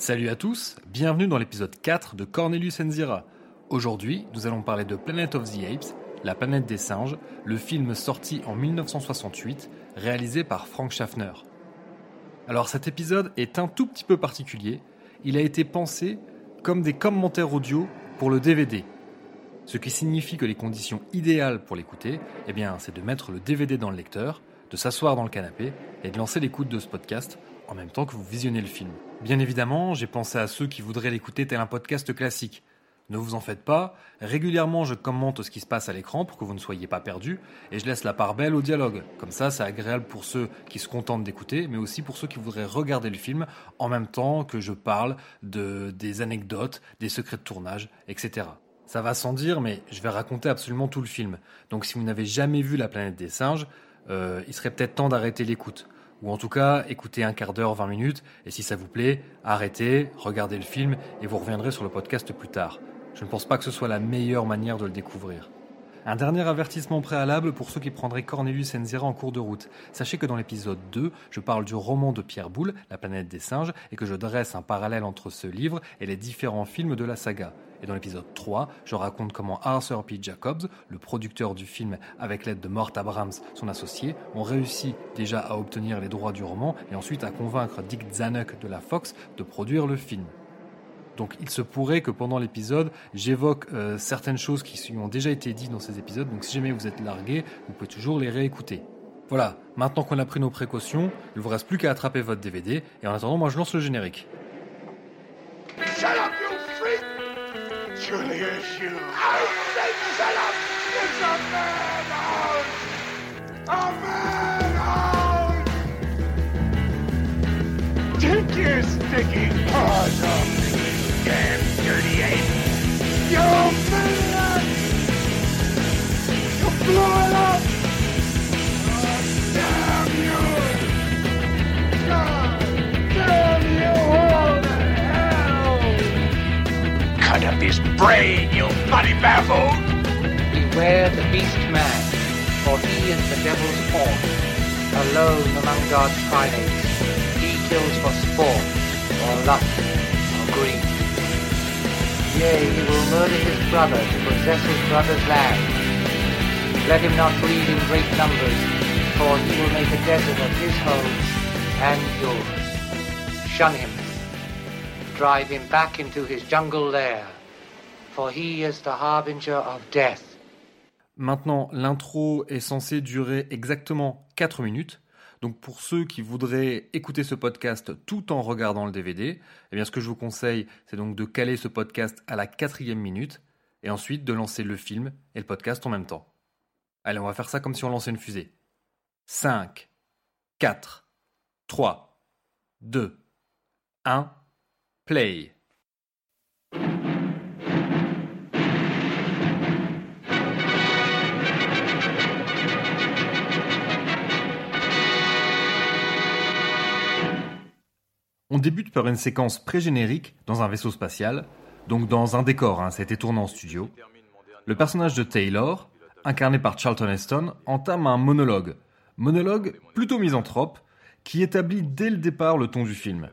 Salut à tous, bienvenue dans l'épisode 4 de Cornelius Enzira. Aujourd'hui, nous allons parler de Planet of the Apes, la planète des singes, le film sorti en 1968, réalisé par Frank Schaffner. Alors cet épisode est un tout petit peu particulier, il a été pensé comme des commentaires audio pour le DVD. Ce qui signifie que les conditions idéales pour l'écouter, c'est de mettre le DVD dans le lecteur, de s'asseoir dans le canapé et de lancer l'écoute de ce podcast en même temps que vous visionnez le film. Bien évidemment, j'ai pensé à ceux qui voudraient l'écouter tel un podcast classique. Ne vous en faites pas, régulièrement je commente ce qui se passe à l'écran pour que vous ne soyez pas perdus et je laisse la part belle au dialogue. Comme ça, c'est agréable pour ceux qui se contentent d'écouter, mais aussi pour ceux qui voudraient regarder le film en même temps que je parle des anecdotes, des secrets de tournage, etc. Ça va sans dire, mais je vais raconter absolument tout le film. Donc si vous n'avez jamais vu La Planète des Singes, il serait peut-être temps d'arrêter l'écoute. Ou en tout cas, écoutez un quart d'heure, 20 minutes, et si ça vous plaît, arrêtez, regardez le film, et vous reviendrez sur le podcast plus tard. Je ne pense pas que ce soit la meilleure manière de le découvrir. Un dernier avertissement préalable pour ceux qui prendraient Cornelius Enzira en cours de route. Sachez que dans l'épisode 2, je parle du roman de Pierre Boulle, La planète des singes, et que je dresse un parallèle entre ce livre et les différents films de la saga. Et dans l'épisode 3, je raconte comment Arthur P. Jacobs, le producteur du film avec l'aide de Mort Abrams, son associé, ont réussi déjà à obtenir les droits du roman et ensuite à convaincre Dick Zanuck de la Fox de produire le film. Donc il se pourrait que pendant l'épisode, j'évoque certaines choses qui ont déjà été dites dans ces épisodes. Donc si jamais vous êtes largué, vous pouvez toujours les réécouter. Voilà, maintenant qu'on a pris nos précautions, il ne vous reste plus qu'à attraper votre DVD. Et en attendant, moi je lance le générique. Shut up, you freak! Julius, you... I said shut up! It's a man-hound! A man-hound! Take your sticky paws off! Damn dirty ape! You blew up! You blew it up! Oh, damn you! God damn you all to hell! Cut up his brain, you bloody baboon! Beware the beast man, for he is the devil's pawn. Alone among God's primates, he kills for sport, or lust, or greed. Yea, he will murder his brother to possess his brother's land. Let him not breed in great numbers, for he will make a desert of his homes and yours. Shun him. Drive him back into his jungle lair, for he is the harbinger of death. Maintenant, l'intro est censée durer exactement 4 minutes. Donc pour ceux qui voudraient écouter ce podcast tout en regardant le DVD, ce que je vous conseille, c'est donc de caler ce podcast à la 4e minute et ensuite de lancer le film et le podcast en même temps. Allez, on va faire ça comme si on lançait une fusée. 5, 4, 3, 2, 1, play. On débute par une séquence pré-générique dans un vaisseau spatial, donc dans un décor, ça a été tourné en studio. Le personnage de Taylor, incarné par Charlton Heston, entame un monologue plutôt misanthrope, qui établit dès le départ le ton du film.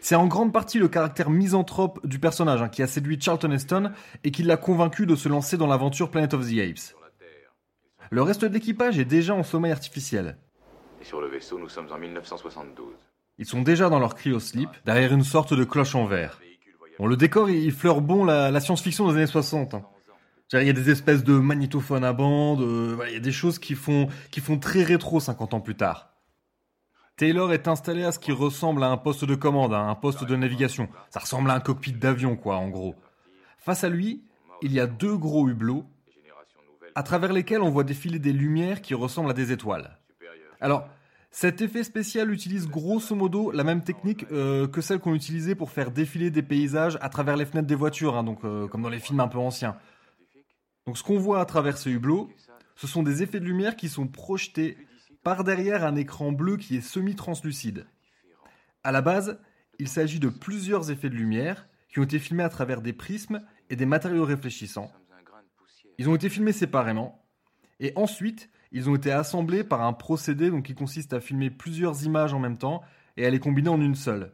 C'est en grande partie le caractère misanthrope du personnage qui a séduit Charlton Heston et qui l'a convaincu de se lancer dans l'aventure Planet of the Apes. Le reste de l'équipage est déjà en sommeil artificiel. Et sur le vaisseau, nous sommes en 1972. Ils sont déjà dans leur cryo-sleep, derrière une sorte de cloche en verre. Le décor, il fleure bon la science-fiction des années 60. Il y a des espèces de magnétophones à bande, il y a des choses qui font très rétro 50 ans plus tard. Taylor est installé à ce qui ressemble à un poste de commande, à un poste de navigation. Ça ressemble à un cockpit d'avion, en gros. Face à lui, il y a 2 gros hublots, à travers lesquels on voit défiler des lumières qui ressemblent à des étoiles. Alors... cet effet spécial utilise grosso modo la même technique que celle qu'on utilisait pour faire défiler des paysages à travers les fenêtres des voitures, donc comme dans les films un peu anciens. Donc ce qu'on voit à travers ces hublots, ce sont des effets de lumière qui sont projetés par derrière un écran bleu qui est semi-translucide. À la base, il s'agit de plusieurs effets de lumière qui ont été filmés à travers des prismes et des matériaux réfléchissants. Ils ont été filmés séparément et ensuite... ils ont été assemblés par un procédé qui consiste à filmer plusieurs images en même temps et à les combiner en une seule.